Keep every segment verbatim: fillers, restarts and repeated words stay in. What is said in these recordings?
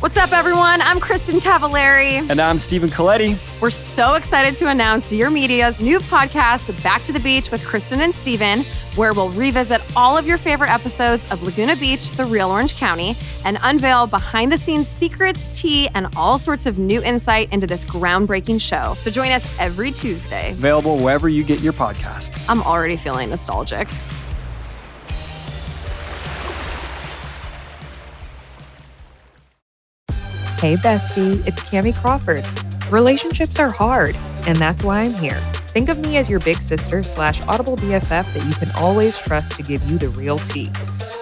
What's up, everyone? I'm Kristen Cavallari. And I'm Stephen Colletti. We're so excited to announce Dear Media's new podcast, Back to the Beach with Kristen and Stephen, where we'll revisit all of your favorite episodes of Laguna Beach, The Real Orange County, and unveil behind-the-scenes secrets, tea, and all sorts of new insight into this groundbreaking show. So join us every Tuesday. Available wherever you get your podcasts. I'm already feeling nostalgic. Hey bestie, it's Kamie Crawford. Relationships are hard, and that's why I'm here. Think of me as your big sister slash audible B F F that you can always trust to give you the real tea.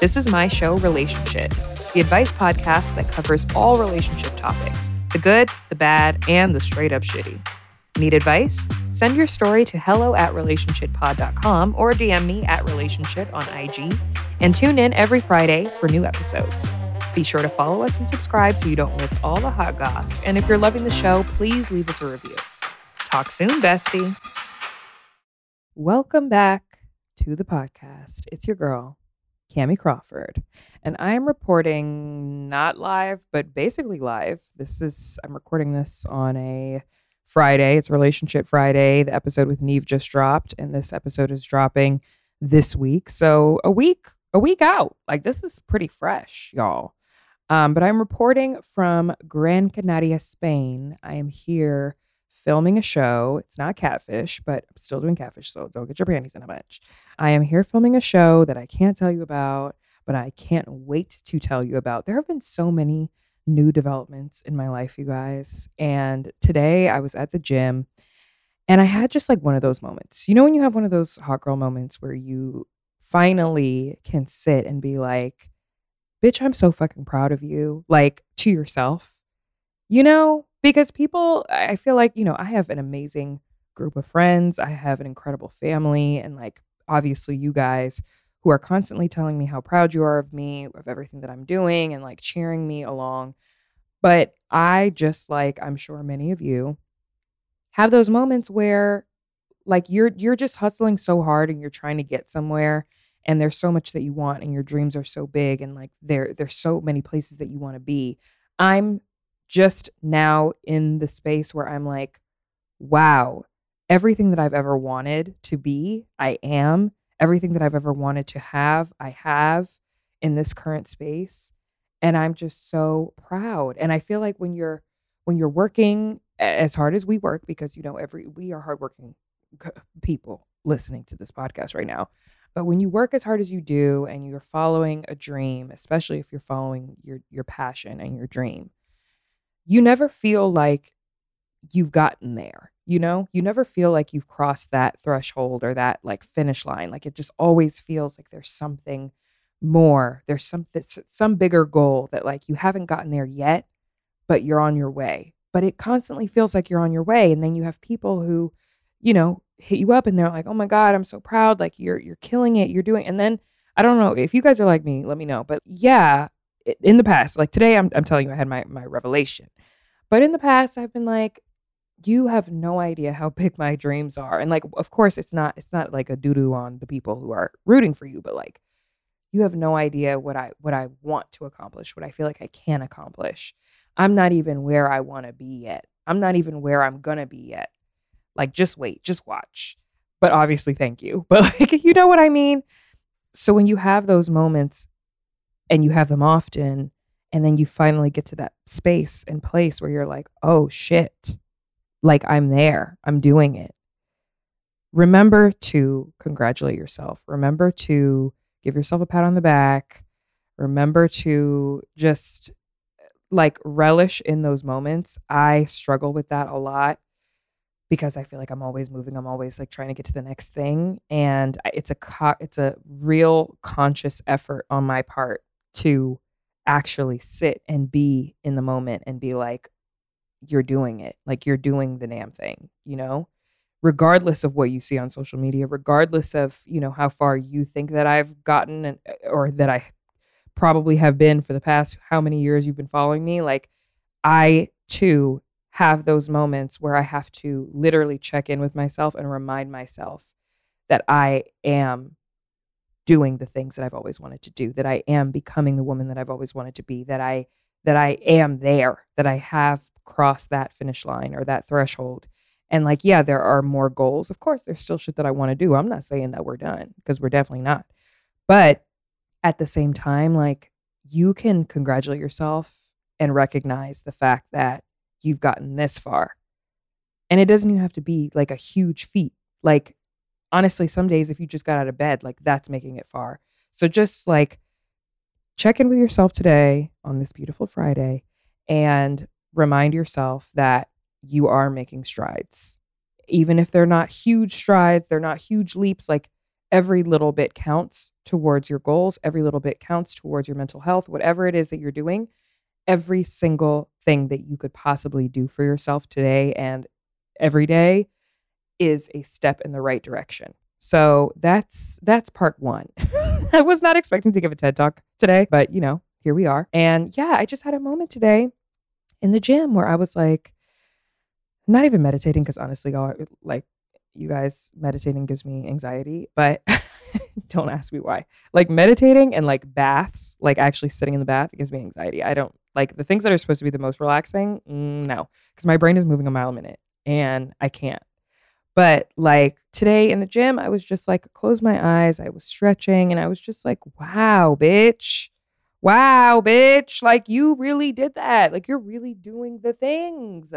This is my show, Relationshit, the advice podcast that covers all relationship topics, the good, the bad, and the straight up shitty. Need advice? Send your story to hello at relationship pod dot com or D M me at relationship on I G, and tune in every Friday for new episodes. Be sure to follow us and subscribe so you don't miss all the hot goss. And if you're loving the show, please leave us a review. Talk soon, bestie. Welcome back to the podcast. It's your girl, Kamie Crawford. And I'm reporting not live, but basically live. This is, I'm recording this on a Friday. It's Relationship Friday. The episode with Neve just dropped, and this episode is dropping this week. So a week, a week out. Like, this is pretty fresh, y'all. Um, but I'm reporting from Gran Canaria, Spain. I am here filming a show. It's not Catfish, but I'm still doing Catfish, so don't get your panties in a bunch. I am here filming a show that I can't tell you about, but I can't wait to tell you about. There have been so many new developments in my life, you guys. And today I was at the gym, and I had just like one of those moments. You know when you have one of those hot girl moments where you finally can sit and be like, bitch, I'm so fucking proud of you, like, to yourself, you know, because people, I feel like, you know, I have an amazing group of friends. I have an incredible family. And like, obviously you guys who are constantly telling me how proud you are of me, of everything that I'm doing, and like cheering me along. But I just like, I'm sure many of you have those moments where like you're, you're just hustling so hard and you're trying to get somewhere. And there's so much that you want, and your dreams are so big, and like there, there's so many places that you want to be. I'm just now in the space where I'm like, wow, everything that I've ever wanted to be, I am. Everything that I've ever wanted to have, I have in this current space. And I'm just so proud. And I feel like when you're when you're working as hard as we work, because you know, every we are hardworking people listening to this podcast right now. But when you work as hard as you do and you're following a dream, especially if you're following your your passion and your dream, you never feel like you've gotten there, you know? You never feel like you've crossed that threshold or that like finish line. Like, it just always feels like there's something more. There's some, some bigger goal that like you haven't gotten there yet, but you're on your way. But it constantly feels like you're on your way. And then you have people who, you know, hit you up and they're like, oh my God, I'm so proud. Like, you're, you're killing it. You're doing. And then I don't know if you guys are like me, let me know. But yeah, in the past, like today, I'm, I'm telling you, I had my, my revelation, but in the past I've been like, you have no idea how big my dreams are. And like, of course it's not, it's not like a doo-doo on the people who are rooting for you, but like, you have no idea what I, what I want to accomplish, what I feel like I can accomplish. I'm not even where I want to be yet. I'm not even where I'm going to be yet. Like, just wait, just watch. But obviously, thank you. But like, you know what I mean? So when you have those moments and you have them often, and then you finally get to that space and place where you're like, oh shit, like I'm there, I'm doing it. Remember to congratulate yourself. Remember to give yourself a pat on the back. Remember to just like relish in those moments. I struggle with that a lot, because I feel like I'm always moving. I'm always like trying to get to the next thing. And it's a co- it's a real conscious effort on my part to actually sit and be in the moment and be like, you're doing it. Like, you're doing the damn thing, you know, regardless of what you see on social media, regardless of, you know, how far you think that I've gotten and, or that I probably have been for the past how many years you've been following me. Like, I too have those moments where I have to literally check in with myself and remind myself that I am doing the things that I've always wanted to do, that I am becoming the woman that I've always wanted to be, that I that I am there, that I have crossed that finish line or that threshold. And like, yeah, there are more goals. Of course, there's still shit that I want to do. I'm not saying that we're done, because we're definitely not. But at the same time, like, you can congratulate yourself and recognize the fact that you've gotten this far. And it doesn't even have to be like a huge feat. Like, honestly, some days if you just got out of bed, like, that's making it far. So just like check in with yourself today on this beautiful Friday and remind yourself that you are making strides. Even if they're not huge strides, they're not huge leaps, like, every little bit counts towards your goals. Every little bit counts towards your mental health, whatever it is that you're doing. Every single thing that you could possibly do for yourself today and every day is a step in the right direction. So that's that's part one. I was not expecting to give a TED Talk today, but, you know, here we are. And yeah, I just had a moment today in the gym where I was like, not even meditating, because honestly, like, you guys, meditating gives me anxiety, but don't ask me why. Like, meditating and like baths, like actually sitting in the bath, it gives me anxiety. I don't like the things that are supposed to be the most relaxing. No, because my brain is moving a mile a minute and I can't. But like today in the gym, I was just like, closed my eyes. I was stretching and I was just like, wow, bitch. Wow, bitch. Like, you really did that. Like, you're really doing the things.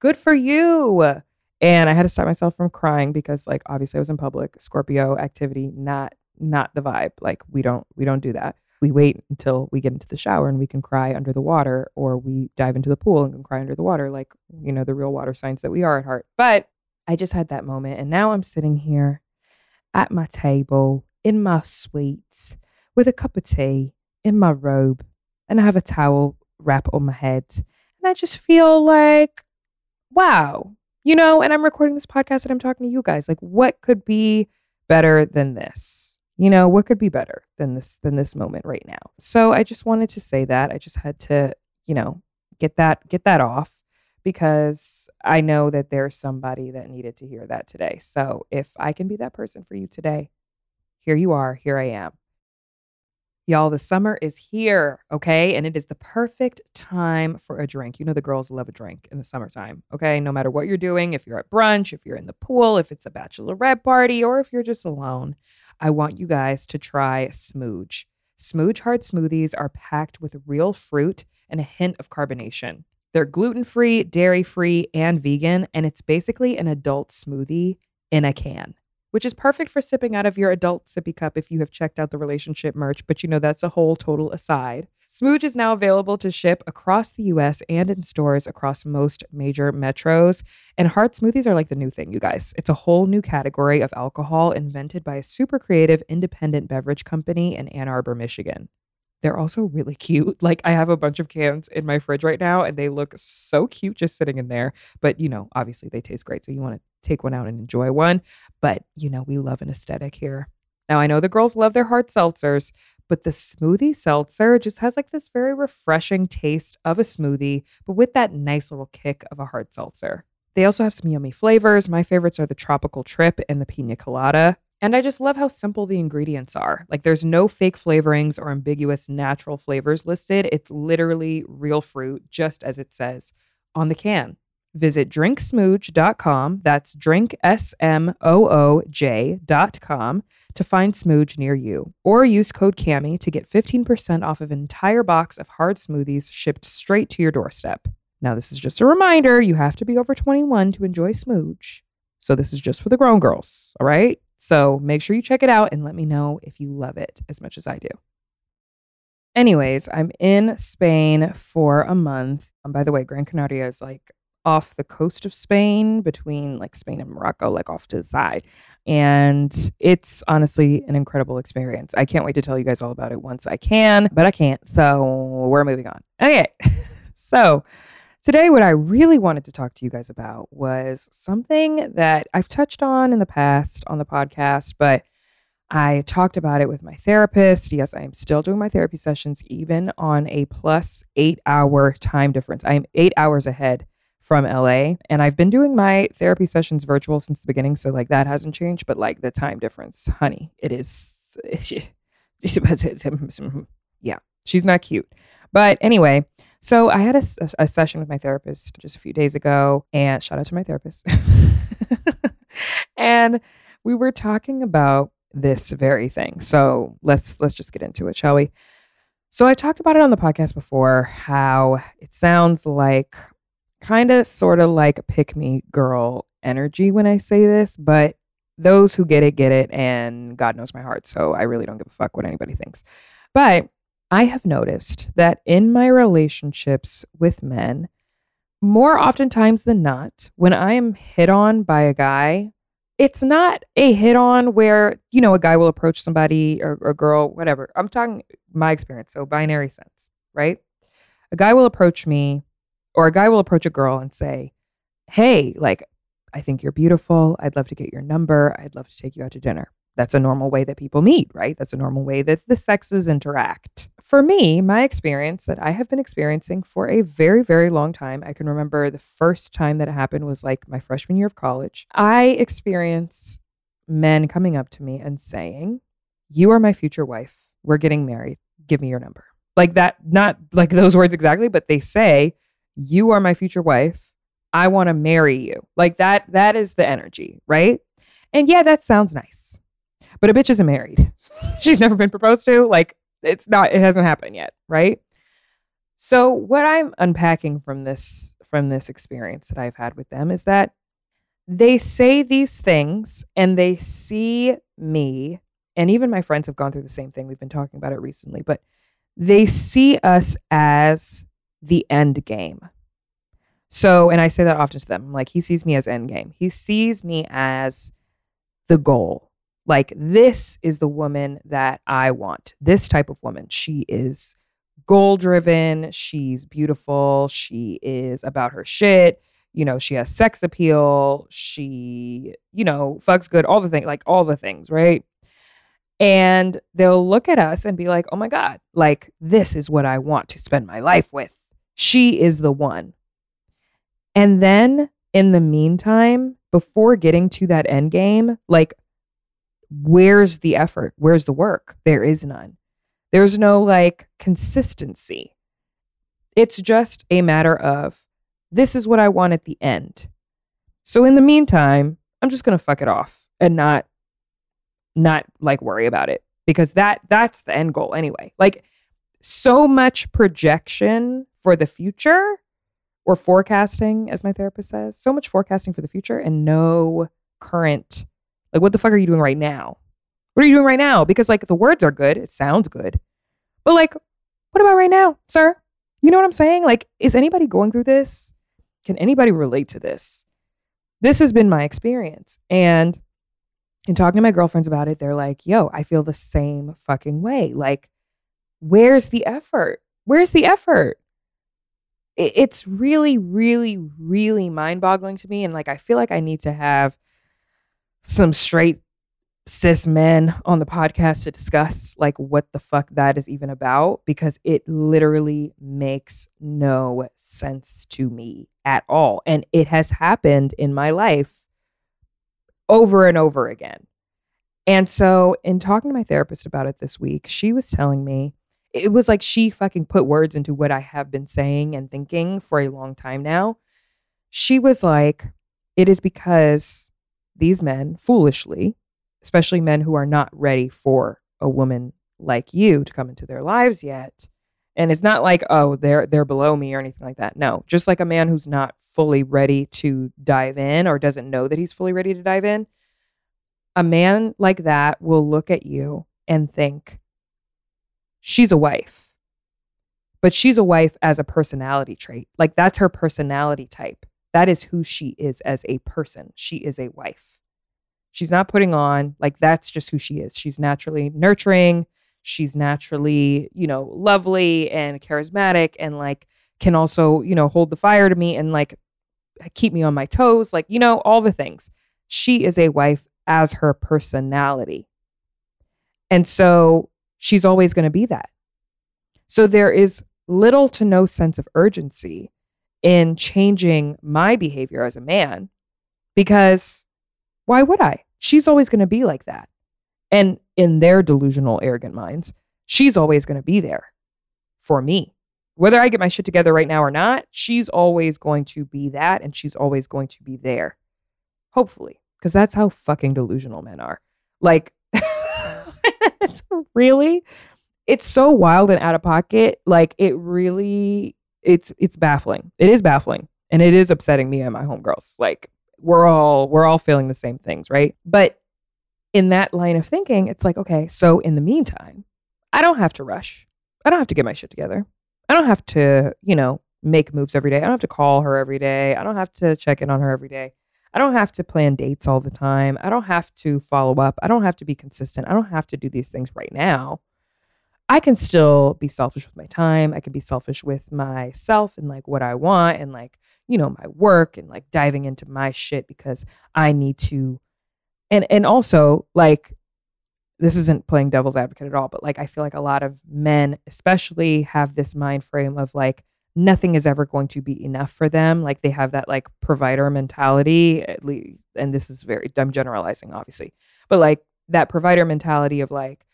Good for you. And I had to stop myself from crying because, like, obviously I was in public. Scorpio activity, not not the vibe. Like, we don't we don't do that. We wait until we get into the shower and we can cry under the water, or we dive into the pool and can cry under the water, like, you know, the real water signs that we are at heart. But I just had that moment, and now I'm sitting here at my table in my suite with a cup of tea in my robe, and I have a towel wrap on my head, and I just feel like, wow. You know, and I'm recording this podcast and I'm talking to you guys. Like, what could be better than this? You know, what could be better than this, than this moment right now? So I just wanted to say that. I just had to, you know, get that, get that off, because I know that there's somebody that needed to hear that today. So if I can be that person for you today, here you are. Here I am. Y'all, the summer is here, okay? And it is the perfect time for a drink. You know the girls love a drink in the summertime, okay? No matter what you're doing, if you're at brunch, if you're in the pool, if it's a bachelorette party, or if you're just alone, I want you guys to try Smooj. Smooj hard smoothies are packed with real fruit and a hint of carbonation. They're gluten-free, dairy-free, and vegan, and it's basically an adult smoothie in a can, which is perfect for sipping out of your adult sippy cup if you have checked out the Relationship merch, but you know that's a whole total aside. Smooj is now available to ship across the U S and in stores across most major metros. And hard smoothies are like the new thing, you guys. It's a whole new category of alcohol invented by a super creative independent beverage company in Ann Arbor, Michigan. They're also really cute. Like, I have a bunch of cans in my fridge right now, and they look so cute just sitting in there. But, you know, obviously they taste great, so you want to take one out and enjoy one. But, you know, we love an aesthetic here. Now, I know the girls love their hard seltzers, but the smoothie seltzer just has like this very refreshing taste of a smoothie, but with that nice little kick of a hard seltzer. They also have some yummy flavors. My favorites are the tropical trip and the pina colada. And I just love how simple the ingredients are. Like, there's no fake flavorings or ambiguous natural flavors listed. It's literally real fruit, just as it says on the can. Visit drink smooj dot com, that's drink S M O O J dot com, to find Smooj near you. Or use code Kamie to get fifteen percent off of an entire box of hard smoothies shipped straight to your doorstep. Now, this is just a reminder, you have to be over twenty-one to enjoy Smooj. So this is just for the grown girls, all right? So make sure you check it out and let me know if you love it as much as I do. Anyways, I'm in Spain for a month. And by the way, Gran Canaria is like off the coast of Spain, between like Spain and Morocco, like off to the side. And it's honestly an incredible experience. I can't wait to tell you guys all about it once I can, but I can't. So we're moving on. Okay. So today, what I really wanted to talk to you guys about was something that I've touched on in the past on the podcast, but I talked about it with my therapist. Yes, I am still doing my therapy sessions, even on a plus eight hour time difference. I am eight hours ahead from L A. And I've been doing my therapy sessions virtual since the beginning. So like that hasn't changed, but like the time difference, honey, it is. Yeah, she's not cute. But anyway, so I had a, a session with my therapist just a few days ago, and shout out to my therapist. And we were talking about this very thing. So let's let's just get into it, shall we? So I talked about it on the podcast before, how it sounds like kind of sort of like a pick-me girl energy when I say this, but those who get it, get it, and God knows my heart, so I really don't give a fuck what anybody thinks. But I have noticed that in my relationships with men, more oftentimes than not, when I am hit on by a guy, it's not a hit on where, you know, a guy will approach somebody or a girl, whatever. I'm talking my experience, so binary sense, right? A guy will approach me or a guy will approach a girl and say, hey, like, I think you're beautiful. I'd love to get your number. I'd love to take you out to dinner. That's a normal way that people meet, right? That's a normal way that the sexes interact. For me, my experience that I have been experiencing for a very, very long time, I can remember the first time that it happened was like my freshman year of college. I experience men coming up to me and saying, you are my future wife. We're getting married. Give me your number. Like that, not like those words exactly, but they say, you are my future wife. I want to marry you. Like that, that is the energy, right? And yeah, that sounds nice. But a bitch isn't married. She's never been proposed to. Like, it's not, it hasn't happened yet, right? So what I'm unpacking from this, from this experience that I've had with them is that they say these things and they see me, and even my friends have gone through the same thing. We've been talking about it recently, but they see us as the end game. So, and I say that often to them, I'm like, he sees me as end game. He sees me as the goal. Like, this is the woman that I want, this type of woman. She is goal-driven. She's beautiful. She is about her shit. You know, she has sex appeal. She, you know, fucks good, all the things, like all the things, right? And they'll look at us and be like, oh my God, like, this is what I want to spend my life with. She is the one. And then in the meantime, before getting to that end game, like, where's the effort? Where's the work? There is none. There's no like consistency. It's just a matter of this is what I want at the end. So in the meantime, I'm just going to fuck it off and not, not like worry about it because that that's the end goal anyway. Like so much projection for the future or forecasting, as my therapist says, so much forecasting for the future and no current. Like, what the fuck are you doing right now? What are you doing right now? Because, like, the words are good. It sounds good. But, like, what about right now, sir? You know what I'm saying? Like, is anybody going through this? Can anybody relate to this? This has been my experience. And in talking to my girlfriends about it, they're like, yo, I feel the same fucking way. Like, where's the effort? Where's the effort? It's really, really, really mind-boggling to me. And, like, I feel like I need to have some straight cis men on the podcast to discuss like what the fuck that is even about, because it literally makes no sense to me at all. And it has happened in my life over and over again. And so in talking to my therapist about it this week, she was telling me, it was like she fucking put words into what I have been saying and thinking for a long time now. She was like, it is because these men, foolishly, especially men who are not ready for a woman like you to come into their lives yet. And it's not like, oh, they're they're below me or anything like that. No, just like a man who's not fully ready to dive in or doesn't know that he's fully ready to dive in. A man like that will look at you and think, she's a wife. But she's a wife as a personality trait. Like that's her personality type. That is who she is as a person. She is a wife. She's not putting on, like, that's just who she is. She's naturally nurturing. She's naturally, you know, lovely and charismatic and, like, can also, you know, hold the fire to me and, like, keep me on my toes. Like, you know, all the things. She is a wife as her personality. And so she's always going to be that. So there is little to no sense of urgency in changing my behavior as a man, because why would I? She's always going to be like that. And in their delusional, arrogant minds, she's always going to be there for me. Whether I get my shit together right now or not, she's always going to be that, and she's always going to be there. Hopefully, because that's how fucking delusional men are. Like, it's really, it's so wild and out of pocket. Like, it really, it's it's baffling. It is baffling, and it is upsetting me and my homegirls. Like, we're all we're all feeling the same things, right? But in that line of thinking, it's like, okay, so in the meantime, I don't have to rush. I don't have to get my shit together. I don't have to, you know, make moves every day. I don't have to call her every day. I don't have to check in on her every day. I don't have to plan dates all the time. I don't have to follow up. I don't have to be consistent. I don't have to do these things right now. I can still be selfish with my time. I can be selfish with myself and like what I want and like, you know, my work and like diving into my shit because I need to. And and also like, this isn't playing devil's advocate at all, but like, I feel like a lot of men especially have this mind frame of like, nothing is ever going to be enough for them. Like they have that like provider mentality, at least, and this is very, I'm generalizing obviously, but like that provider mentality of like,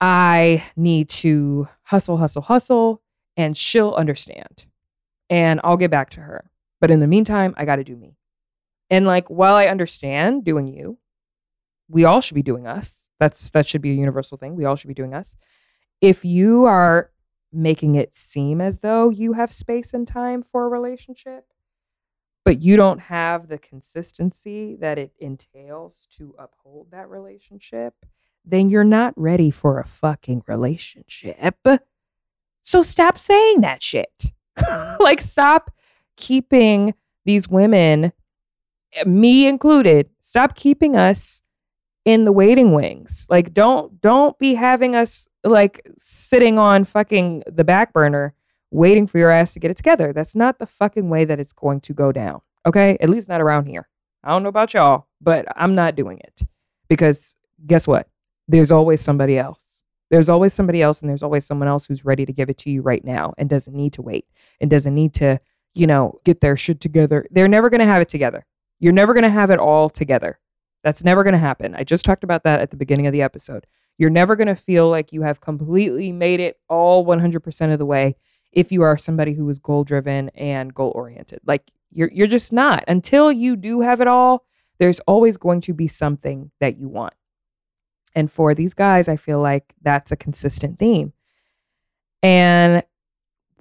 I need to hustle, hustle, hustle, and she'll understand and I'll get back to her. But in the meantime, I got to do me. And like, while I understand doing you, we all should be doing us. That's, that should be a universal thing. We all should be doing us. If you are making it seem as though you have space and time for a relationship, but you don't have the consistency that it entails to uphold that relationship, then you're not ready for a fucking relationship. So stop saying that shit. Like, stop keeping these women, me included, stop keeping us in the waiting wings. Like, don't don't be having us like sitting on fucking the back burner waiting for your ass to get it together. That's not the fucking way that it's going to go down. Okay? At least not around here. I don't know about y'all, but I'm not doing it. Because guess what? There's always somebody else. There's always somebody else, and there's always someone else who's ready to give it to you right now and doesn't need to wait and doesn't need to, you know, get their shit together. They're never going to have it together. You're never going to have it all together. That's never going to happen. I just talked about that at the beginning of the episode. You're never going to feel like you have completely made it all one hundred percent of the way if you are somebody who is goal-driven and goal-oriented. Like, you're you're just not. Until you do have it all, there's always going to be something that you want. And for these guys, I feel like that's a consistent theme. And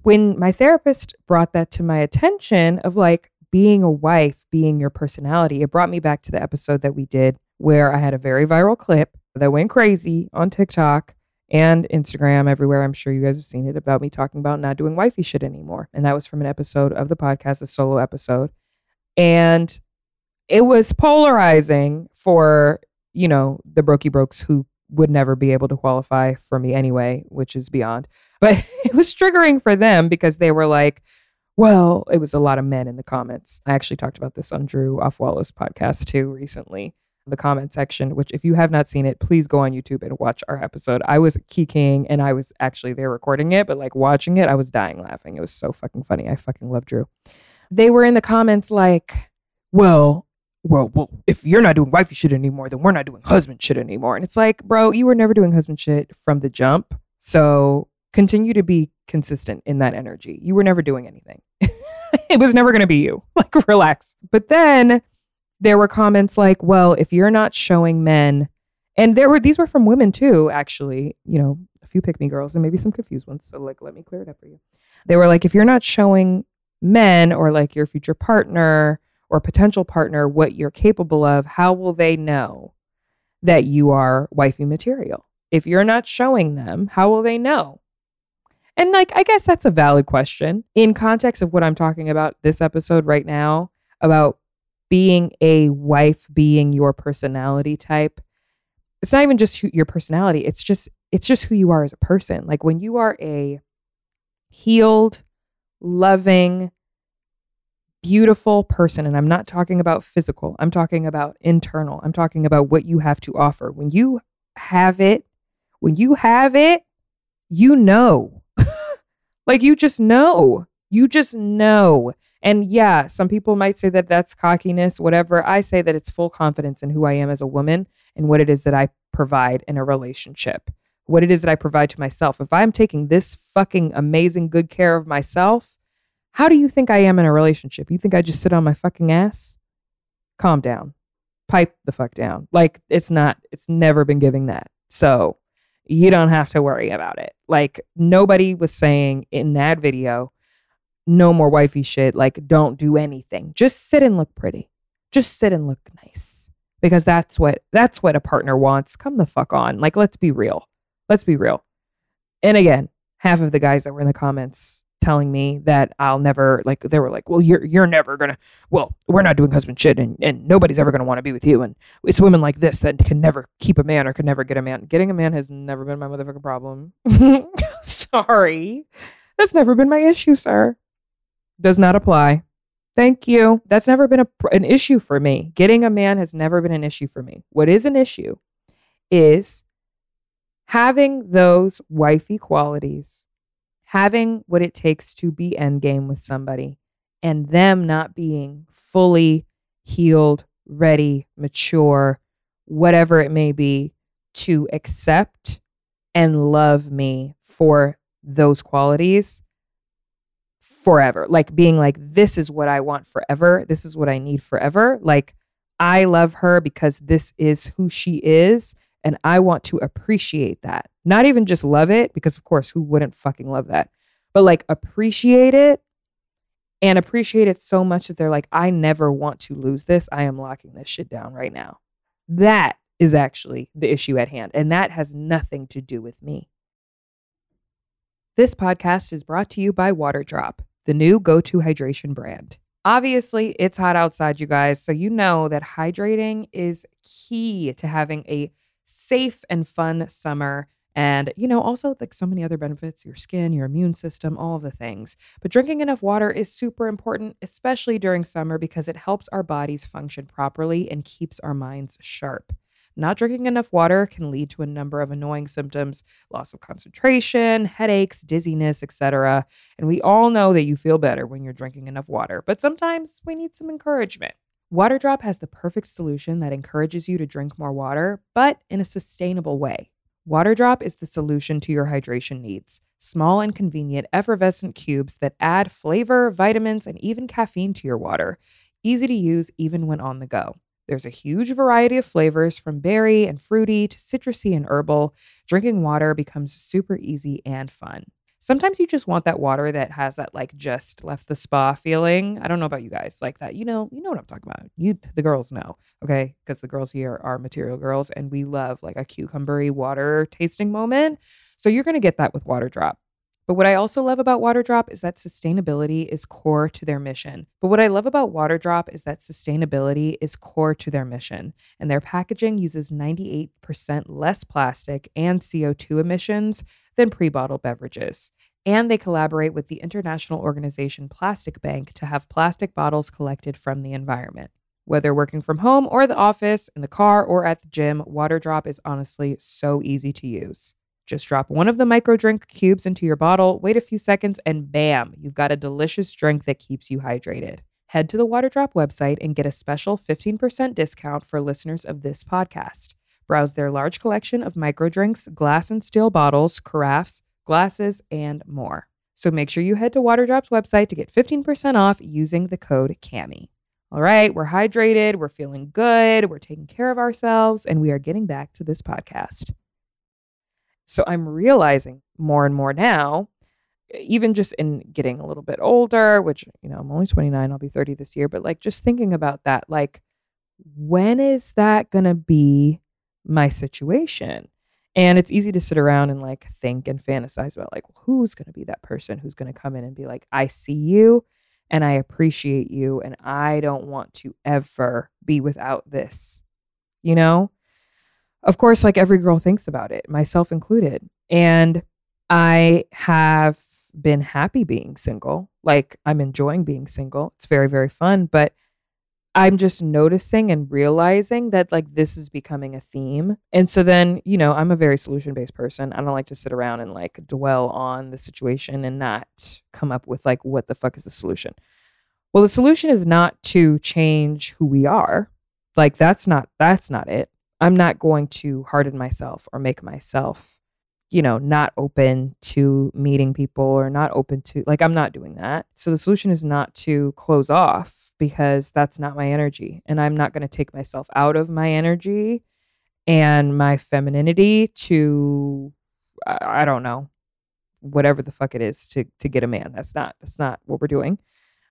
when my therapist brought that to my attention of like, being a wife, being your personality, it brought me back to the episode that we did where I had a very viral clip that went crazy on TikTok and Instagram, everywhere. I'm sure you guys have seen it, about me talking about not doing wifey shit anymore. And that was from an episode of the podcast, a solo episode. And it was polarizing for, you know, the brokey brokes who would never be able to qualify for me anyway, which is beyond. But it was triggering for them because they were like, well, it was a lot of men in the comments. I actually talked about this on Drew Off Wallace podcast too recently. The comment section, which if you have not seen it, please go on YouTube and watch our episode. I was kicking and I was actually there recording it, but like watching it, I was dying laughing. It was so fucking funny. I fucking love Drew. They were in the comments like, well, well, well, if you're not doing wifey shit anymore, then we're not doing husband shit anymore. And it's like, bro, you were never doing husband shit from the jump. So continue to be consistent in that energy. You were never doing anything. It was never going to be you. Like, relax. But then there were comments like, well, if you're not showing men, and there were, these were from women too, actually, you know, a few pick me girls and maybe some confused ones. So like, let me clear it up for you. They were like, if you're not showing men or like your future partner or potential partner what you're capable of, how will they know that you are wifey material? If you're not showing them, how will they know? And like, I guess that's a valid question in context of what I'm talking about this episode right now, about being a wife, being your personality type. It's not even just who, your personality. It's just, it's just who you are as a person. Like when you are a healed, loving, beautiful person, and I'm not talking about physical, I'm talking about internal. I'm talking about what you have to offer. When you have it, when you have it, you know. Like, you just know. You just know. And yeah, some people might say that that's cockiness, whatever. I say that it's full confidence in who I am as a woman and what it is that I provide in a relationship, what it is that I provide to myself. If I'm taking this fucking amazing good care of myself, how do you think I am in a relationship? You think I just sit on my fucking ass? Calm down. Pipe the fuck down. Like, it's not, it's never been giving that. So you don't have to worry about it. Like, nobody was saying in that video, no more wifey shit. Like, don't do anything. Just sit and look pretty. Just sit and look nice. Because that's what, that's what a partner wants. Come the fuck on. Like, let's be real. Let's be real. And again, half of the guys that were in the comments telling me that I'll never, like, they were like, well, you're you're never gonna, well, we're not doing husband shit, and, and nobody's ever gonna wanna be with you, and it's women like this that can never keep a man or can never get a man. Getting a man has never been my motherfucking problem. Sorry. That's never been my issue, sir. Does not apply. Thank you. That's never been a, an issue for me. Getting a man has never been an issue for me. What is an issue is having those wifey qualities, having what it takes to be endgame with somebody, and them not being fully healed, ready, mature, whatever it may be, to accept and love me for those qualities forever. Like, being like, this is what I want forever. This is what I need forever. Like, I love her because this is who she is. And I want to appreciate that. Not even just love it, because of course, who wouldn't fucking love that? But like, appreciate it, and appreciate it so much that they're like, I never want to lose this. I am locking this shit down right now. That is actually the issue at hand. And that has nothing to do with me. This podcast is brought to you by Waterdrop, the new go-to hydration brand. Obviously, it's hot outside, you guys. So you know that hydrating is key to having a safe and fun summer, and you know, also like so many other benefits, your skin, your immune system, all of the things. But drinking enough water is super important, especially during summer, because it helps our bodies function properly and keeps our minds sharp. Not drinking enough water can lead to a number of annoying symptoms, loss of concentration, headaches, dizziness, et cetera. And we all know that you feel better when you're drinking enough water, but sometimes we need some encouragement. Waterdrop has the perfect solution that encourages you to drink more water, but in a sustainable way. Waterdrop is the solution to your hydration needs. Small and convenient effervescent cubes that add flavor, vitamins, and even caffeine to your water. Easy to use even when on the go. There's a huge variety of flavors, from berry and fruity to citrusy and herbal. Drinking water becomes super easy and fun. Sometimes you just want that water that has that, like, just left the spa feeling. I don't know about you guys, like that. You know, you know what I'm talking about. You, the girls know, okay? Because the girls here are material girls, and we love like a cucumbery water tasting moment. So you're going to get that with Waterdrop. But what I also love about Waterdrop is that sustainability is core to their mission. But what I love about Waterdrop is that sustainability is core to their mission. And their packaging uses ninety-eight percent less plastic and C O two emissions than pre-bottled beverages. And they collaborate with the international organization Plastic Bank to have plastic bottles collected from the environment. Whether working from home or the office, in the car or at the gym, Waterdrop is honestly so easy to use. Just drop one of the micro drink cubes into your bottle, wait a few seconds, and bam, you've got a delicious drink that keeps you hydrated. Head to the Waterdrop website and get a special fifteen percent discount for listeners of this podcast. Browse their large collection of micro drinks, glass and steel bottles, carafes, glasses, and more. So make sure you head to Waterdrop's website to get fifteen percent off using the code Kamie. All right, we're hydrated, we're feeling good, we're taking care of ourselves, and we are getting back to this podcast. So I'm realizing more and more now, even just in getting a little bit older, which, you know, I'm only twenty-nine, I'll be thirty this year, but like, just thinking about that, like, when is that going to be my situation? And it's easy to sit around and like think and fantasize about like, who's going to be that person who's going to come in and be like, I see you and I appreciate you and I don't want to ever be without this, you know? Of course, like every girl thinks about it, myself included. And I have been happy being single. Like, I'm enjoying being single. It's very, very fun. But I'm just noticing and realizing that like this is becoming a theme. And so then, you know, I'm a very solution-based person. I don't like to sit around and like dwell on the situation and not come up with like, what the fuck is the solution? Well, the solution is not to change who we are. Like that's not, that's not it. I'm not going to harden myself or make myself, you know, not open to meeting people or not open to, like, I'm not doing that. So the solution is not to close off, because that's not my energy. And I'm not going to take myself out of my energy and my femininity to, I, I don't know, whatever the fuck it is to, to get a man. That's not, that's not what we're doing.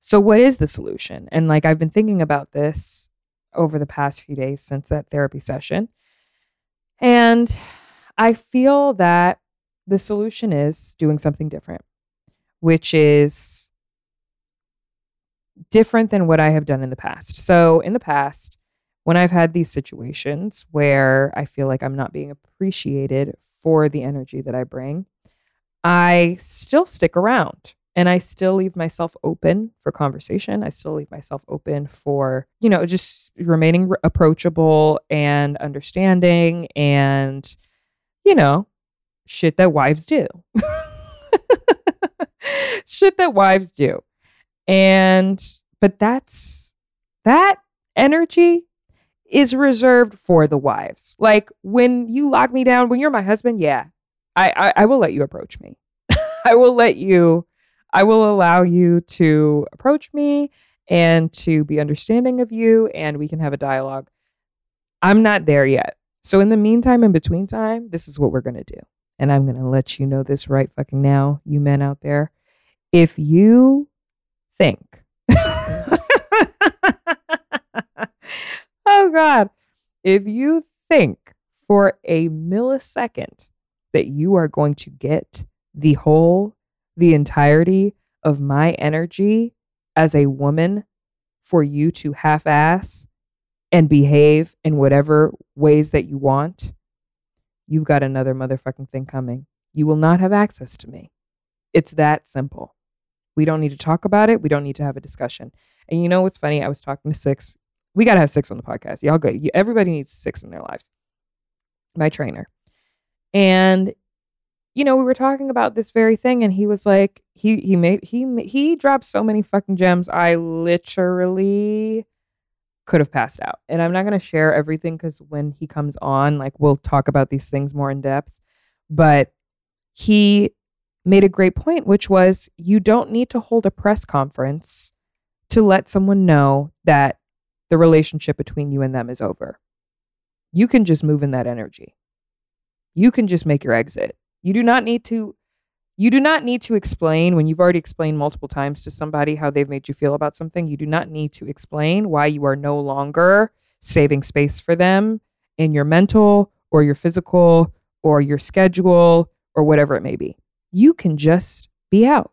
So what is the solution? And like, I've been thinking about this over the past few days since that therapy session. And I feel that the solution is doing something different, which is different than what I have done in the past. So in the past, when I've had these situations where I feel like I'm not being appreciated for the energy that I bring, I still stick around. And I still leave myself open for conversation. I still leave myself open for, you know, just remaining re- approachable and understanding and, you know, shit that wives do. Shit that wives do. And, but that's, that energy is reserved for the wives. Like when you lock me down, when you're my husband, yeah, I, I, I will let you approach me. I will let you I will allow you to approach me and to be understanding of you, and we can have a dialogue. I'm not there yet. So in the meantime, in between time, this is what we're going to do. And I'm going to let you know this right fucking now, you men out there. If you think, oh God, if you think for a millisecond that you are going to get the whole the entirety of my energy as a woman for you to half-ass and behave in whatever ways that you want, you've got another motherfucking thing coming. You will not have access to me. It's that simple. We don't need to talk about it. We don't need to have a discussion. And you know what's funny? I was talking to Six. We got to have Six on the podcast. Y'all good. You, everybody needs Six in their lives. My trainer. And you know, we were talking about this very thing, and he was like, he he made he he dropped so many fucking gems. I literally could have passed out. And I'm not gonna share everything because when he comes on, like we'll talk about these things more in depth. But he made a great point, which was you don't need to hold a press conference to let someone know that the relationship between you and them is over. You can just move in that energy. You can just make your exit. You do not need to, you do not need to explain when you've already explained multiple times to somebody how they've made you feel about something. You do not need to explain why you are no longer saving space for them in your mental or your physical or your schedule or whatever it may be. You can just be out.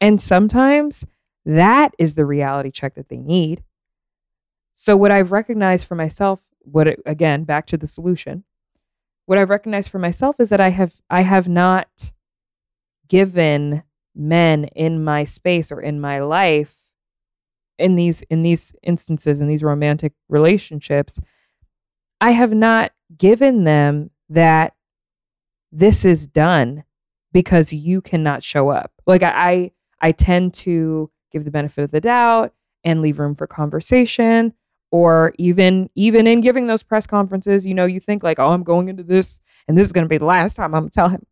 And sometimes that is the reality check that they need. So what I've recognized for myself, what it, again, back to the solution, what I've recognized for myself is that I have I have not given men in my space or in my life in these in these instances, in these romantic relationships, I have not given them that this is done because you cannot show up. Like I I, I tend to give the benefit of the doubt and leave room for conversation. Or even even in giving those press conferences, you know, you think like, oh, I'm going into this and this is going to be the last time I'm going to tell him.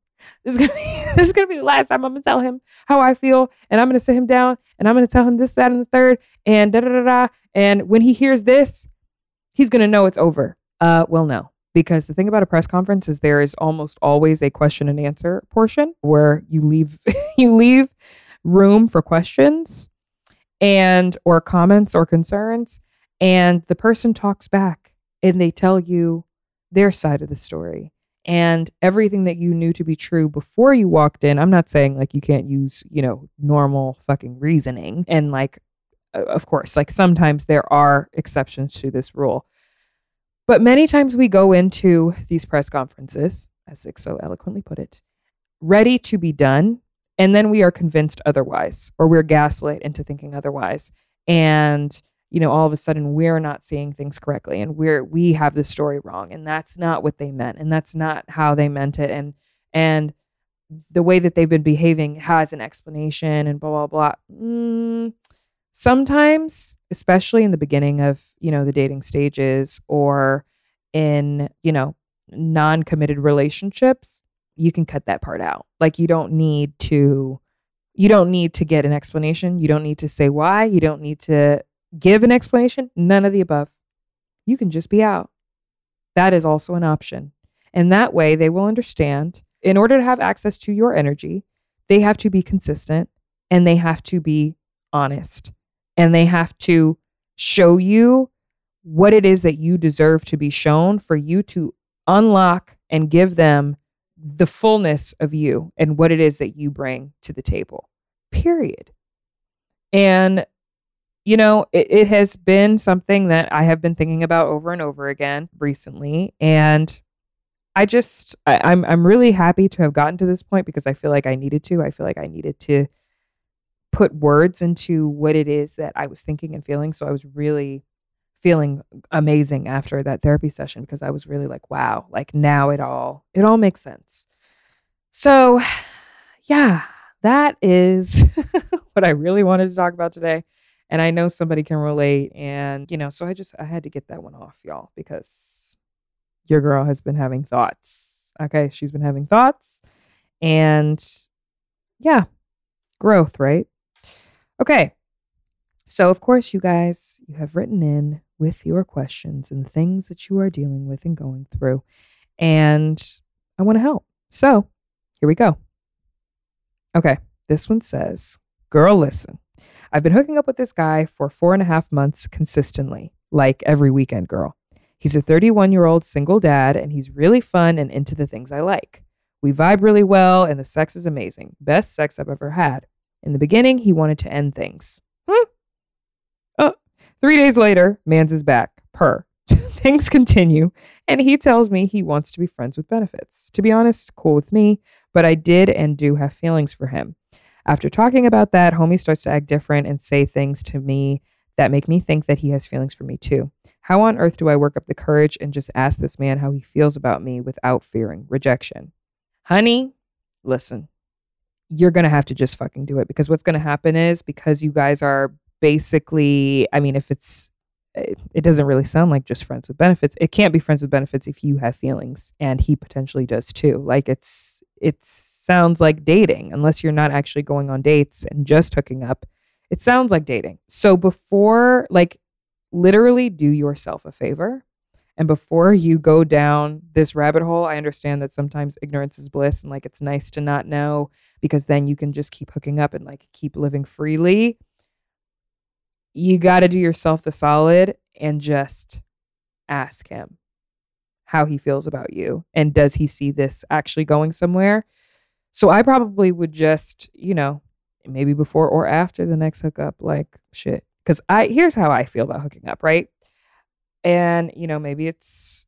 This is going to be this is going to be the last time I'm going to tell him how I feel. And I'm going to sit him down and I'm going to tell him this, that, and the third. And da da da da. And when he hears this, he's going to know it's over. Uh, well, no, because the thing about a press conference is there is almost always a question and answer portion where you leave you leave room for questions and or comments or concerns. And the person talks back and they tell you their side of the story and everything that you knew to be true before you walked in. I'm not saying like you can't use, you know, normal fucking reasoning. And like, of course, like sometimes there are exceptions to this rule. But many times we go into these press conferences, as Six so eloquently put it, ready to be done. And then we are convinced otherwise, or we're gaslit into thinking otherwise. And you know, all of a sudden we're not seeing things correctly and we're, we have the story wrong, and that's not what they meant, and that's not how they meant it. And, and the way that they've been behaving has an explanation and blah, blah, blah. Mm, sometimes, especially in the beginning of, you know, the dating stages or in, you know, non-committed relationships, you can cut that part out. Like, you don't need to, you don't need to get an explanation. You don't need to say why. You don't need to give an explanation. None of the above. You can just be out. That is also an option. And that way they will understand, in order to have access to your energy, they have to be consistent and they have to be honest and they have to show you what it is that you deserve to be shown for you to unlock and give them the fullness of you and what it is that you bring to the table, period. And, you know, it, it has been something that I have been thinking about over and over again recently. And I just, I, I'm I'm really happy to have gotten to this point because I feel like I needed to. I feel like I needed to put words into what it is that I was thinking and feeling. So I was really feeling amazing after that therapy session because I was really like, wow, like now it all, it all makes sense. So yeah, that is what I really wanted to talk about today. And I know somebody can relate, and, you know, so I just, I had to get that one off, y'all, because your girl has been having thoughts. Okay. She's been having thoughts, and yeah, growth, right? Okay. So of course, you guys, you have written in with your questions and things that you are dealing with and going through, and I want to help. So here we go. Okay. This one says, girl, listen, I've been hooking up with this guy for four and a half months consistently, like every weekend, girl. He's a thirty-one-year-old single dad, and he's really fun and into the things I like. We vibe really well, and the sex is amazing. Best sex I've ever had. In the beginning, he wanted to end things. Hmm. Oh. Three days later, man's is back. Per. Things continue, and he tells me he wants to be friends with benefits. To be honest, cool with me, but I did and do have feelings for him. After talking about that, homie starts to act different and say things to me that make me think that he has feelings for me too. How on earth do I work up the courage and just ask this man how he feels about me without fearing rejection? Honey, listen, you're going to have to just fucking do it, because what's going to happen is, because you guys are basically, I mean, if it's, it doesn't really sound like just friends with benefits. It can't be friends with benefits if you have feelings and he potentially does too. Like, it's, it sounds like dating, unless you're not actually going on dates and just hooking up. It sounds like dating. So before, like, literally do yourself a favor. And before you go down this rabbit hole, I understand that sometimes ignorance is bliss, and like, it's nice to not know, because then you can just keep hooking up and like keep living freely. You got to do yourself the solid and just ask him how he feels about you. And does he see this actually going somewhere? So I probably would just, you know, maybe before or after the next hookup, like, shit. Because I here's how I feel about hooking up, right? And, you know, maybe it's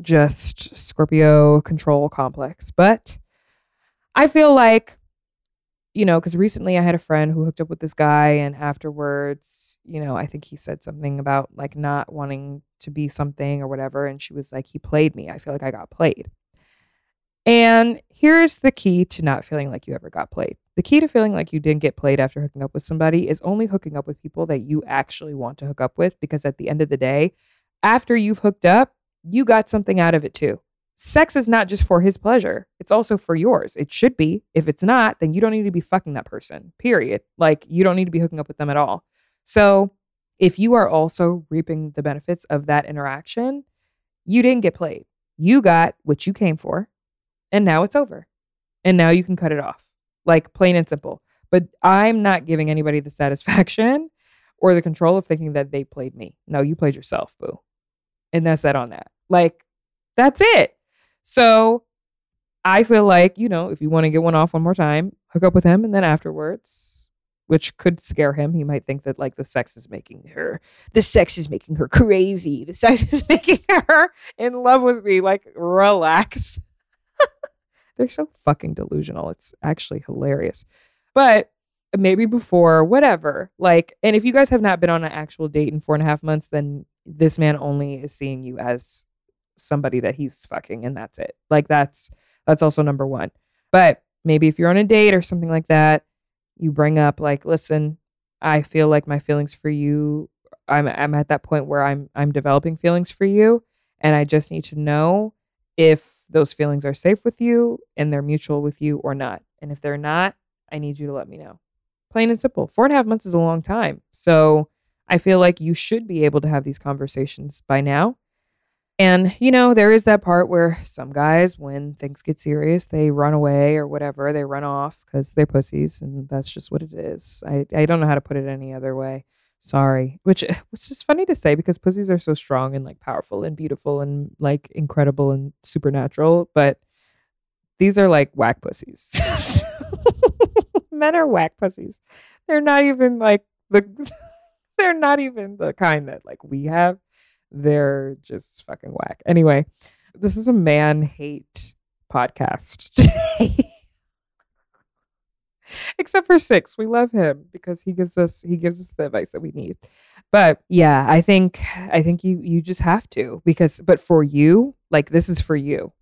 just Scorpio control complex. But I feel like, you know, because recently I had a friend who hooked up with this guy, and afterwards, you know, I think he said something about like not wanting to be something or whatever. And she was like, he played me. I feel like I got played. And here's the key to not feeling like you ever got played. The key to feeling like you didn't get played after hooking up with somebody is only hooking up with people that you actually want to hook up with. Because at the end of the day, after you've hooked up, you got something out of it too. Sex is not just for his pleasure. It's also for yours. It should be. If it's not, then you don't need to be fucking that person, period. Like, you don't need to be hooking up with them at all. So if you are also reaping the benefits of that interaction, you didn't get played. You got what you came for. And now it's over. And now you can cut it off. Like, plain and simple. But I'm not giving anybody the satisfaction or the control of thinking that they played me. No, you played yourself, boo. And that's that on that. Like, that's it. So I feel like, you know, if you want to get one off one more time, hook up with him. And then afterwards, which could scare him. He might think that like the sex is making her, the sex is making her crazy. The sex is making her in love with me. Like, relax. They're so fucking delusional. It's actually hilarious. But maybe before, whatever. Like, and if you guys have not been on an actual date in four and a half months, then this man only is seeing you as somebody that he's fucking, and that's it. Like, that's that's also number one. But maybe if you're on a date or something like that, you bring up like, listen, I feel like my feelings for you, I'm I'm at that point where I'm I'm developing feelings for you, and I just need to know if those feelings are safe with you and they're mutual with you or not. And if they're not, I need you to let me know. Plain and simple. Four and a half months is a long time. So I feel like you should be able to have these conversations by now. And, you know, there is that part where some guys, when things get serious, they run away or whatever. They run off because they're pussies, and that's just what it is. I, I don't know how to put it any other way. Sorry. Which was just funny to say because pussies are so strong and like powerful and beautiful and like incredible and supernatural. But these are like whack pussies. Men are whack pussies. They're not even like the... They're not even the kind that like we have. They're just fucking whack. Anyway, this is a man hate podcast today. Except for Six. We love him because he gives us he gives us the advice that we need. But yeah, I think I think you you just have to, because but for you, like, this is for you.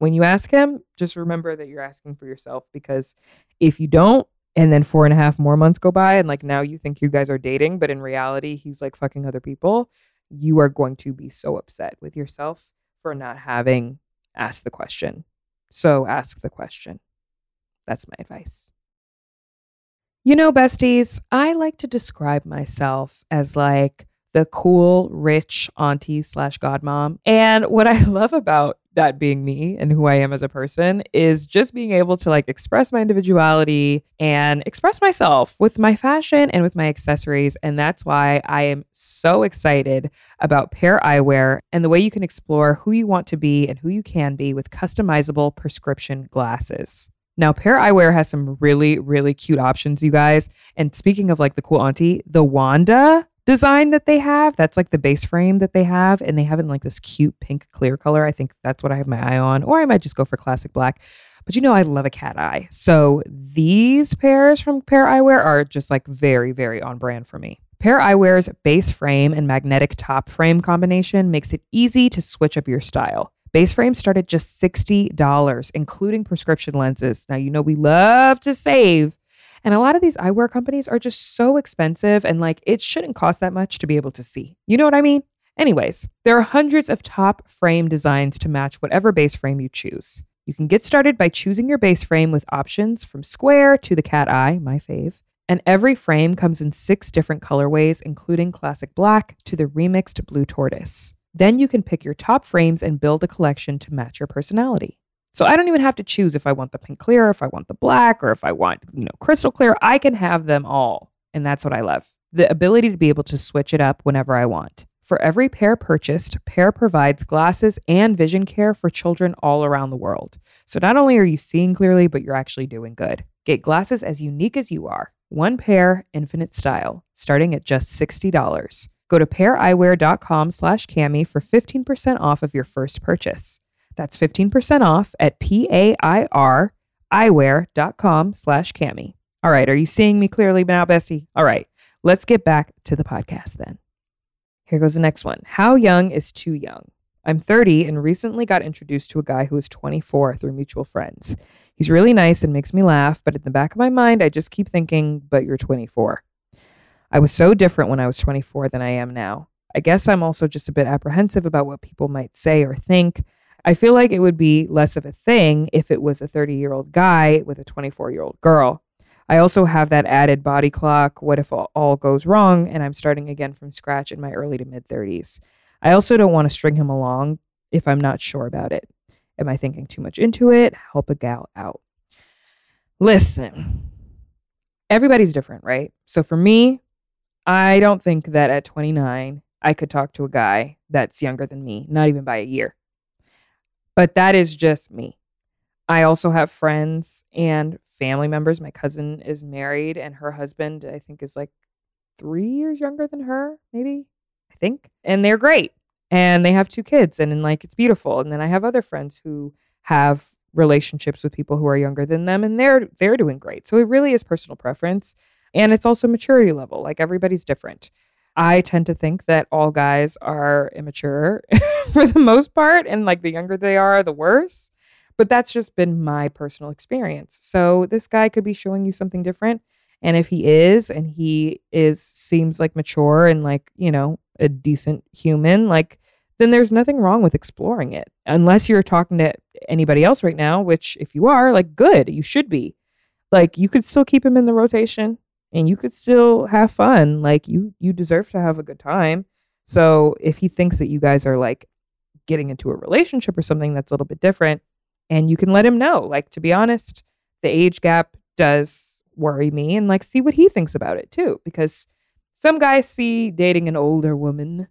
When you ask him, just remember that you're asking for yourself, because if you don't, and then four and a half more months go by, and like now you think you guys are dating, but in reality, he's like fucking other people. You are going to be so upset with yourself for not having asked the question. So ask the question. That's my advice. You know, besties, I like to describe myself as like the cool, rich auntie slash godmom. And what I love about that being me and who I am as a person is just being able to like express my individuality and express myself with my fashion and with my accessories. And that's why I am so excited about Pair Eyewear and the way you can explore who you want to be and who you can be with customizable prescription glasses. Now, Pair Eyewear has some really, really cute options, you guys. And speaking of like the cool auntie, the Wanda design that they have, that's like the base frame that they have, and they have it in like this cute pink clear color. I think that's what I have my eye on, or I might just go for classic black, but you know I love a cat eye, so these pairs from Pair Eyewear are just like very, very on brand for me. Pair Eyewear's base frame and magnetic top frame combination makes it easy to switch up your style. Base frames start at just sixty dollars, including prescription lenses. Now, you know we love to save. And a lot of these eyewear companies are just so expensive, and like it shouldn't cost that much to be able to see. You know what I mean? Anyways, there are hundreds of top frame designs to match whatever base frame you choose. You can get started by choosing your base frame with options from square to the cat eye, my fave. And every frame comes in six different colorways, including classic black to the remixed blue tortoise. Then you can pick your top frames and build a collection to match your personality. So I don't even have to choose if I want the pink clear, if I want the black, or if I want, you know, crystal clear. I can have them all. And that's what I love. The ability to be able to switch it up whenever I want. For every pair purchased, Pair provides glasses and vision care for children all around the world. So not only are you seeing clearly, but you're actually doing good. Get glasses as unique as you are. One pair, infinite style, starting at just sixty dollars. Go to paireyewear.com slash Kamie for fifteen percent off of your first purchase. That's fifteen percent off at P A I R eyewear.com slash Kamie. All right. Are you seeing me clearly now, Bessie? All right. Let's get back to the podcast then. Here goes the next one. How young is too young? I'm thirty and recently got introduced to a guy who is twenty-four through mutual friends. He's really nice and makes me laugh, but in the back of my mind, I just keep thinking, but you're twenty-four. I was so different when I was twenty-four than I am now. I guess I'm also just a bit apprehensive about what people might say or think. I feel like it would be less of a thing if it was a thirty-year-old guy with a twenty-four-year-old girl. I also have that added body clock, what if all goes wrong, and I'm starting again from scratch in my early to mid-thirties. I also don't want to string him along if I'm not sure about it. Am I thinking too much into it? Help a gal out. Listen, everybody's different, right? So for me, I don't think that at twenty-nine, I could talk to a guy that's younger than me, not even by a year. But that is just me. I also have friends and family members. My cousin is married, and her husband, I think, is like three years younger than her, maybe, I think. And they're great. And they have two kids, and, and like it's beautiful. And then I have other friends who have relationships with people who are younger than them, and they're they're doing great. So it really is personal preference, and it's also maturity level. Like, everybody's different. I tend to think that all guys are immature for the most part, and like the younger they are, the worse. But that's just been my personal experience. So this guy could be showing you something different. And if he is, and he is seems like mature and like, you know, a decent human, like, then there's nothing wrong with exploring it. Unless you're talking to anybody else right now, which if you are, like, good, you should be. Like, you could still keep him in the rotation and you could still have fun. Like, you you deserve to have a good time. So if he thinks that you guys are like getting into a relationship or something that's a little bit different, and you can let him know, like, to be honest, the age gap does worry me, and like see what he thinks about it too. Because some guys see dating an older woman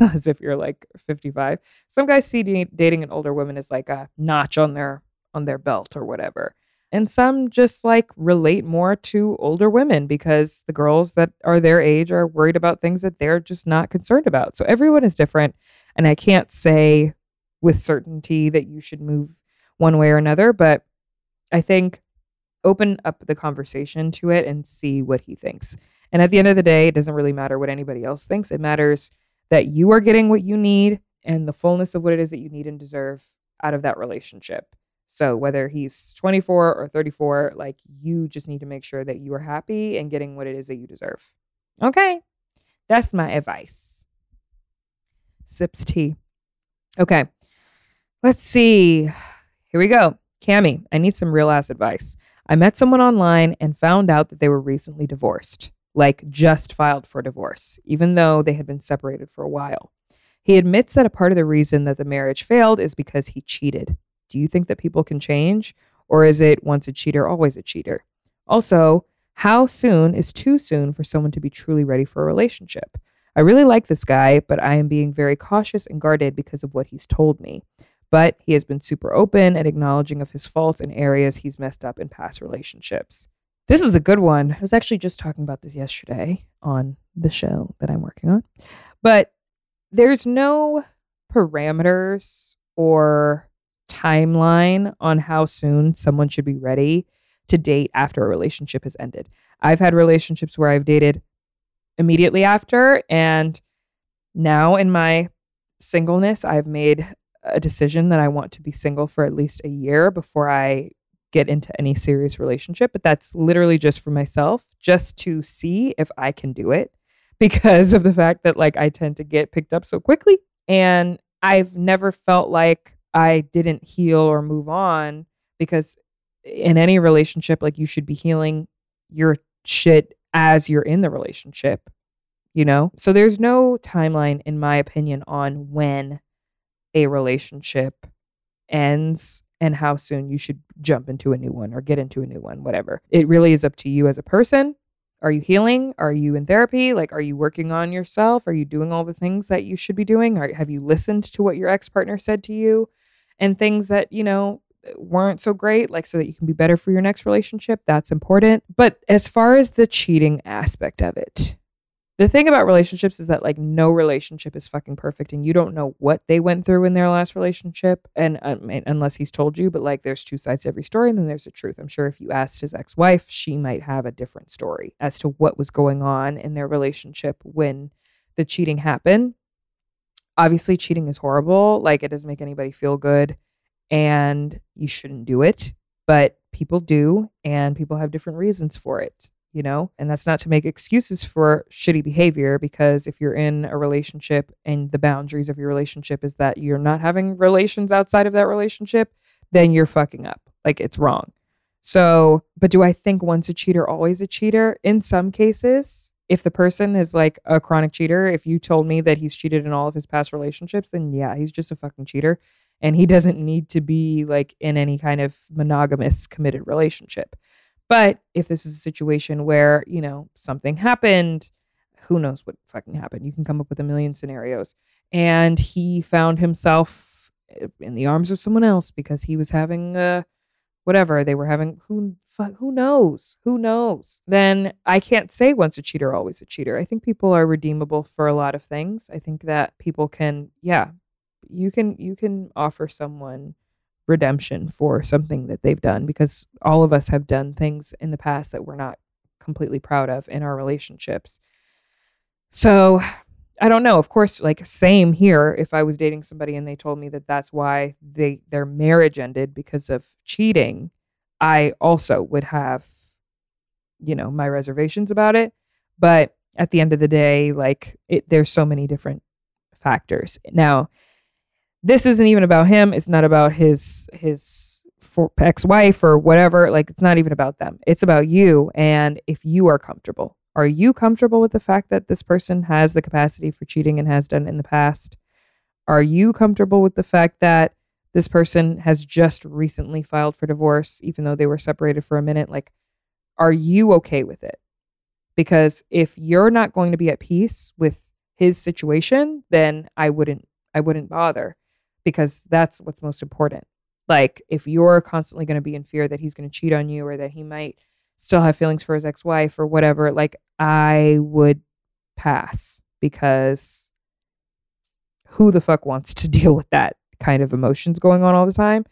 as if you're like fifty-five. Some guys see de- dating an older woman as like a notch on their on their belt or whatever. And some just like relate more to older women because the girls that are their age are worried about things that they're just not concerned about. So everyone is different. And I can't say with certainty that you should move one way or another, but I think open up the conversation to it and see what he thinks. And at the end of the day, it doesn't really matter what anybody else thinks. It matters that you are getting what you need and the fullness of what it is that you need and deserve out of that relationship. So whether he's twenty-four or thirty-four, like, you just need to make sure that you are happy and getting what it is that you deserve. Okay. That's my advice. Sips tea. Okay. Let's see. Here we go. Kamie, I need some real ass advice. I met someone online and found out that they were recently divorced, like just filed for divorce, even though they had been separated for a while. He admits that a part of the reason that the marriage failed is because he cheated. Do you think that people can change, or is it once a cheater, always a cheater? Also, how soon is too soon for someone to be truly ready for a relationship? I really like this guy, but I am being very cautious and guarded because of what he's told me. But he has been super open and acknowledging of his faults and areas he's messed up in past relationships. This is a good one. I was actually just talking about this yesterday on the show that I'm working on. But there's no parameters or timeline on how soon someone should be ready to date after a relationship has ended. I've had relationships where I've dated immediately after, and now in my singleness, I've made a decision that I want to be single for at least a year before I get into any serious relationship. But that's literally just for myself, just to see if I can do it, because of the fact that like I tend to get picked up so quickly, and I've never felt like I didn't heal or move on, because in any relationship, like, you should be healing your shit as you're in the relationship, you know? So there's no timeline, in my opinion, on when a relationship ends and how soon you should jump into a new one or get into a new one, whatever. It really is up to you as a person. Are you healing? Are you in therapy? Like, are you working on yourself? Are you doing all the things that you should be doing? Are, have you listened to what your ex-partner said to you and things that, you know, weren't so great, like, so that you can be better for your next relationship? That's important. But as far as the cheating aspect of it, the thing about relationships is that, like, no relationship is fucking perfect, and you don't know what they went through in their last relationship, and um, unless he's told you. But like, there's two sides to every story, and then there's the truth. I'm sure if you asked his ex-wife, she might have a different story as to what was going on in their relationship when the cheating happened. Obviously, cheating is horrible. Like, it doesn't make anybody feel good, and you shouldn't do it. But people do, and people have different reasons for it. You know, and that's not to make excuses for shitty behavior, because if you're in a relationship and the boundaries of your relationship is that you're not having relations outside of that relationship, then you're fucking up. Like, it's wrong. So, but do I think once a cheater, always a cheater? In some cases, if the person is like a chronic cheater, if you told me that he's cheated in all of his past relationships, then yeah, he's just a fucking cheater. And he doesn't need to be like in any kind of monogamous committed relationship. But if this is a situation where, you know, something happened, who knows what fucking happened? You can come up with a million scenarios. And he found himself in the arms of someone else because he was having uh, whatever they were having. Who who knows? Who knows? Then I can't say once a cheater, always a cheater. I think people are redeemable for a lot of things. I think that people can, yeah, you can you can offer someone redemption for something that they've done, because all of us have done things in the past that we're not completely proud of in our relationships. So I don't know. Of course, like, same here. If I was dating somebody and they told me that that's why they their marriage ended because of cheating, I also would have, you know, my reservations about it. But at the end of the day, like, it, there's so many different factors. Now, this isn't even about him. It's not about his his for, ex-wife or whatever. Like, it's not even about them. It's about you. And if you are comfortable. Are you comfortable with the fact that this person has the capacity for cheating and has done in the past? Are you comfortable with the fact that this person has just recently filed for divorce, even though they were separated for a minute? Like, are you okay with it? Because if you're not going to be at peace with his situation, then I wouldn't, I wouldn't bother, because that's what's most important. Like, if you're constantly going to be in fear that he's going to cheat on you, or that he might still have feelings for his ex-wife or whatever, like, I would pass, because who the fuck wants to deal with that kind of emotions going on all the time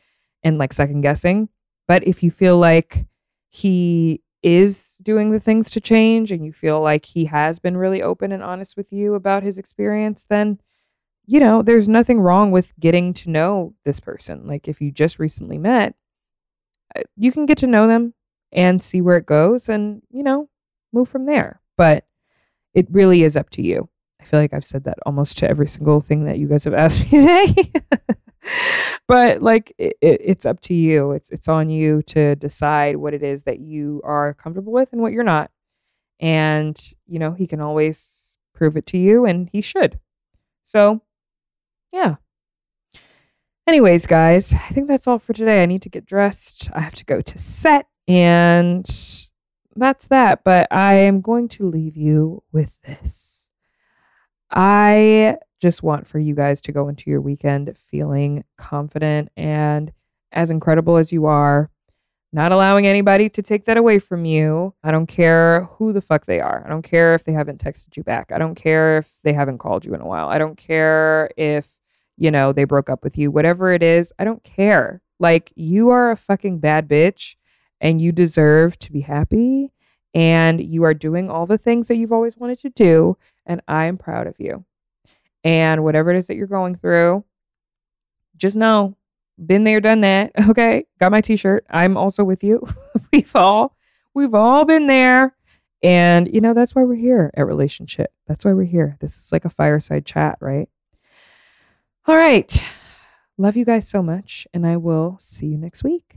and, like, second guessing? But if you feel like he is doing the things to change, and you feel like he has been really open and honest with you about his experience, then, you know, there's nothing wrong with getting to know this person. Like, if you just recently met, you can get to know them and see where it goes, and, you know, move from there. But it really is up to you. I feel like I've said that almost to every single thing that you guys have asked me today. But, like, it, it, it's up to you. It's it's on you to decide what it is that you are comfortable with and what you're not. And, you know, he can always prove it to you, and he should. So, yeah. Anyways, guys, I think that's all for today. I need to get dressed. I have to go to set. And that's that. But I am going to leave you with this. I just want for you guys to go into your weekend feeling confident and as incredible as you are, not allowing anybody to take that away from you. I don't care who the fuck they are. I don't care if they haven't texted you back. I don't care if they haven't called you in a while. I don't care if, you know, they broke up with you. Whatever it is, I don't care. Like, you are a fucking bad bitch. And you deserve to be happy, and you are doing all the things that you've always wanted to do, and I am proud of you. And whatever it is that you're going through, just know, been there, done that. Okay, got my t-shirt. I'm also with you. We've all, we've all been there. And, you know, that's why we're here at Relationship. That's why we're here. This is like a fireside chat, right? All right. Love you guys so much, and I will see you next week.